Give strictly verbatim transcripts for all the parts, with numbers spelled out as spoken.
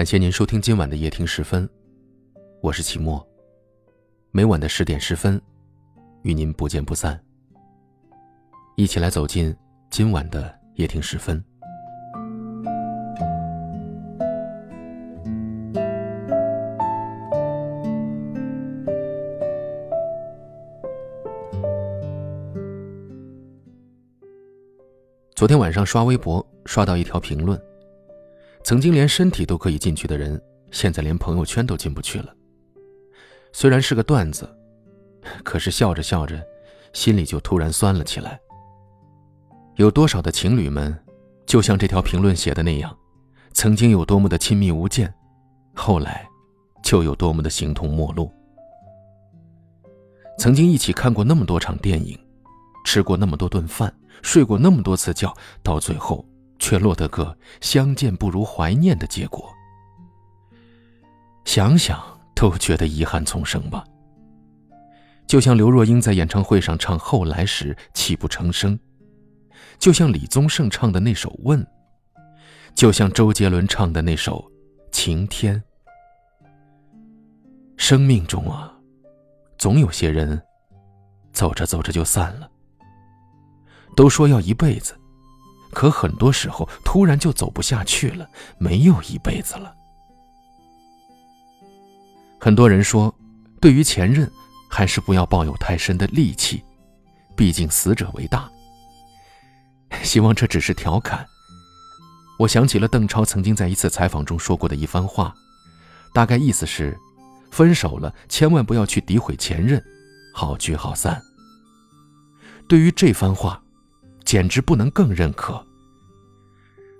感谢您收听今晚的夜听十分，我是齐墨，每晚的十点十分，与您不见不散。一起来走进今晚的夜听十分。昨天晚上刷微博，刷到一条评论，曾经连身体都可以进去的人，现在连朋友圈都进不去了。虽然是个段子，可是笑着笑着，心里就突然酸了起来。有多少的情侣们，就像这条评论写的那样，曾经有多么的亲密无间，后来就有多么的形同陌路。曾经一起看过那么多场电影，吃过那么多顿饭，睡过那么多次觉，到最后却落得个相见不如怀念的结果。想想都觉得遗憾丛生吧。就像刘若英在演唱会上唱《后来》时泣不成声，就像李宗盛唱的那首《问》，就像周杰伦唱的那首《晴天》。生命中啊，总有些人走着走着就散了。都说要一辈子，可很多时候突然就走不下去了，没有一辈子了。很多人说，对于前任，还是不要抱有太深的戾气，毕竟死者为大。希望这只是调侃。我想起了邓超曾经在一次采访中说过的一番话，大概意思是，分手了千万不要去诋毁前任，好聚好散。对于这番话，简直不能更认可。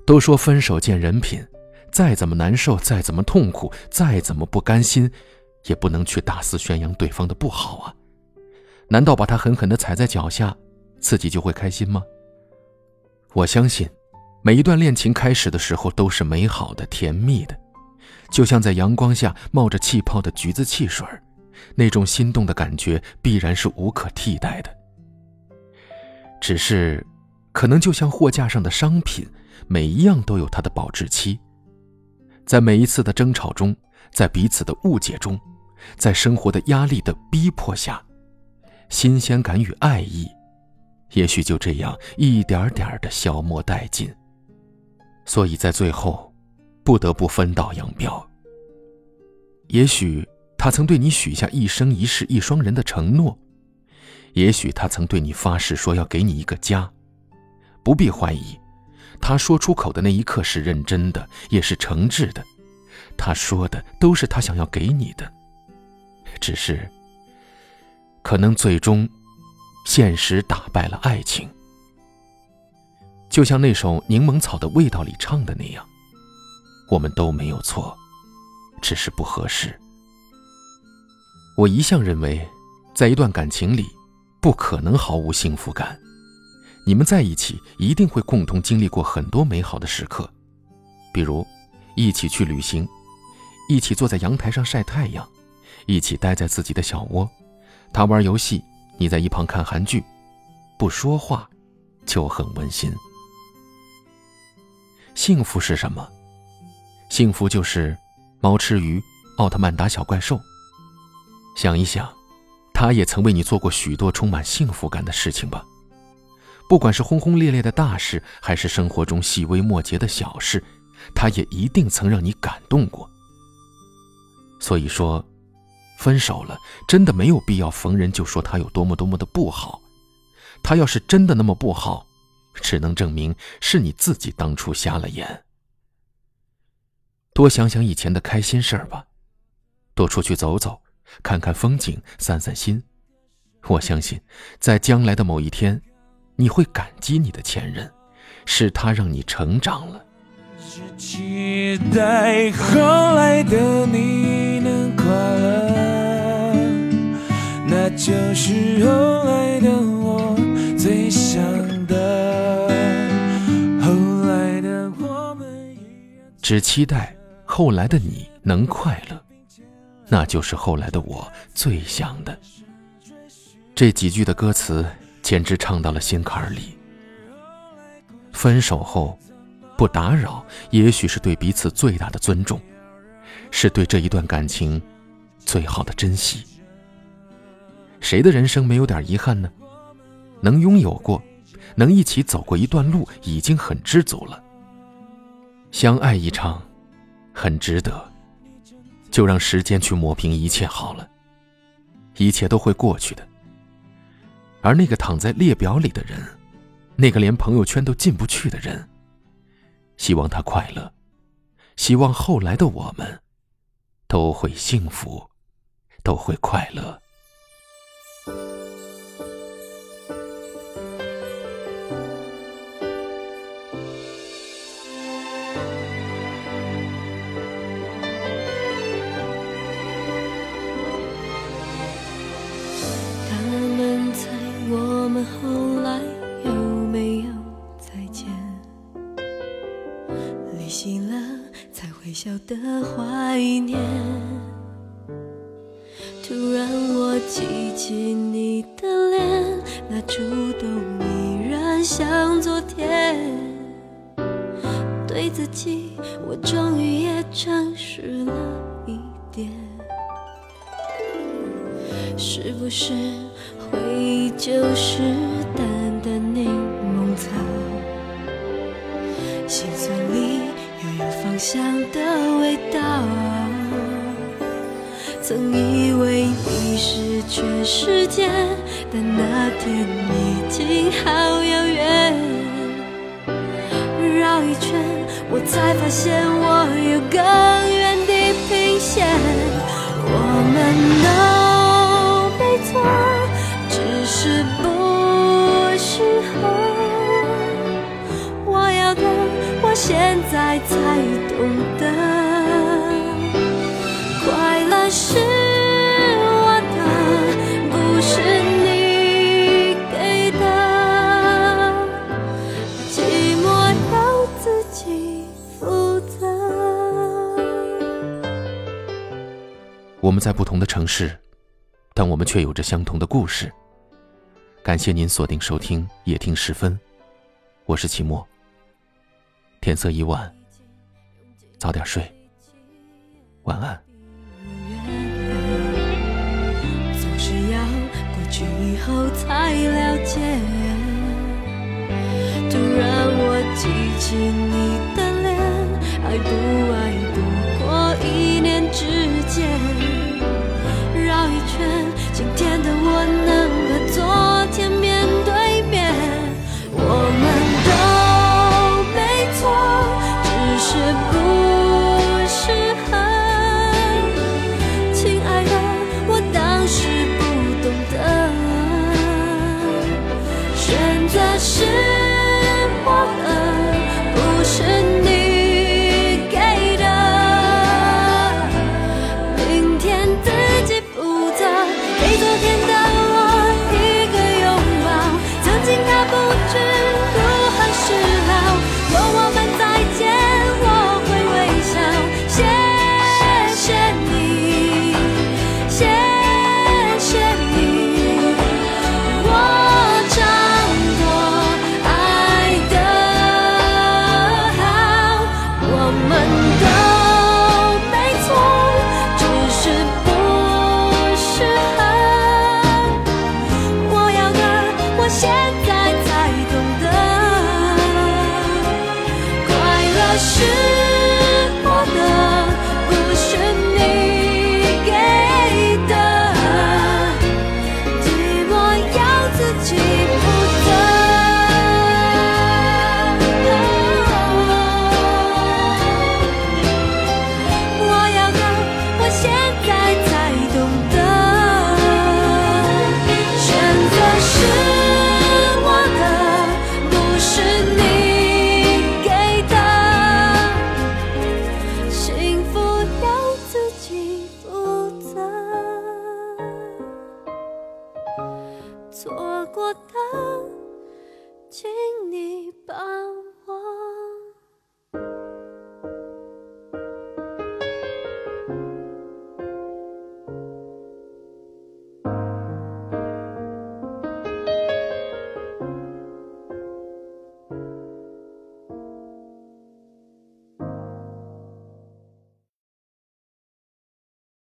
都说分手见人品，再怎么难受，再怎么痛苦，再怎么不甘心，也不能去大肆宣扬对方的不好啊。难道把他狠狠地踩在脚下，自己就会开心吗？我相信，每一段恋情开始的时候都是美好的、甜蜜的，就像在阳光下冒着气泡的橘子汽水，那种心动的感觉必然是无可替代的。只是可能就像货架上的商品，每一样都有它的保质期。在每一次的争吵中，在彼此的误解中，在生活的压力的逼迫下，新鲜感与爱意也许就这样一点点的消磨殆尽，所以在最后不得不分道扬镳。也许他曾对你许下一生一世一双人的承诺，也许他曾对你发誓说要给你一个家。不必怀疑，他说出口的那一刻是认真的，也是诚挚的，他说的都是他想要给你的。只是可能最终现实打败了爱情，就像那首《柠檬草的味道》里唱的那样，我们都没有错，只是不合适。我一向认为，在一段感情里不可能毫无幸福感，你们在一起一定会共同经历过很多美好的时刻，比如一起去旅行，一起坐在阳台上晒太阳，一起待在自己的小窝，他玩游戏，你在一旁看韩剧，不说话就很温馨。幸福是什么？幸福就是猫吃鱼，奥特曼打小怪兽。想一想，他也曾为你做过许多充满幸福感的事情吧。不管是轰轰烈烈的大事，还是生活中细微末节的小事，他也一定曾让你感动过。所以说，分手了真的没有必要逢人就说他有多么多么的不好，他要是真的那么不好，只能证明是你自己当初瞎了眼。多想想以前的开心事儿吧，多出去走走，看看风景，散散心。我相信，在将来的某一天，你会感激你的前任，是他让你成长了。是期待后来的你能快乐，那就是后来的我最想的。后来的我们只期待后来的你能快乐，那就是后来的我最想的。这几句的歌词简直唱到了心坎里。分手后不打扰，也许是对彼此最大的尊重，是对这一段感情最好的珍惜。谁的人生没有点遗憾呢？能拥有过，能一起走过一段路，已经很知足了。相爱一场，很值得，就让时间去抹平一切好了，一切都会过去的。而那个躺在列表里的人，那个连朋友圈都进不去的人，希望他快乐，希望后来的我们都会幸福，都会快乐。后来有没有再见？离席了才会笑得怀念。突然我记起你的脸，那触动依然像昨天。对自己，我终于也诚实了一点。是不是回忆就是淡淡柠檬草，心酸里又有芳香的味道。曾以为你是全世界，但那天已经好遥远。绕一圈，我才发现我有更远地平线。我们能只是不适合，我要的我现在才懂得，快乐是我的，不是你给的，寂寞要自己负责。我们在不同的城市，但我们却有着相同的故事。感谢您锁定收听夜听十分，我是齐墨。天色已晚，早点睡，晚安。总是要过去以后才了解，突然我记起你的脸，爱不爱不过一念之间。绕一圈，今天的我能和昨天面对面。我们都没错，只是不适合。亲爱的，我当时不懂得，选择是我的，不是你。错过的，请你把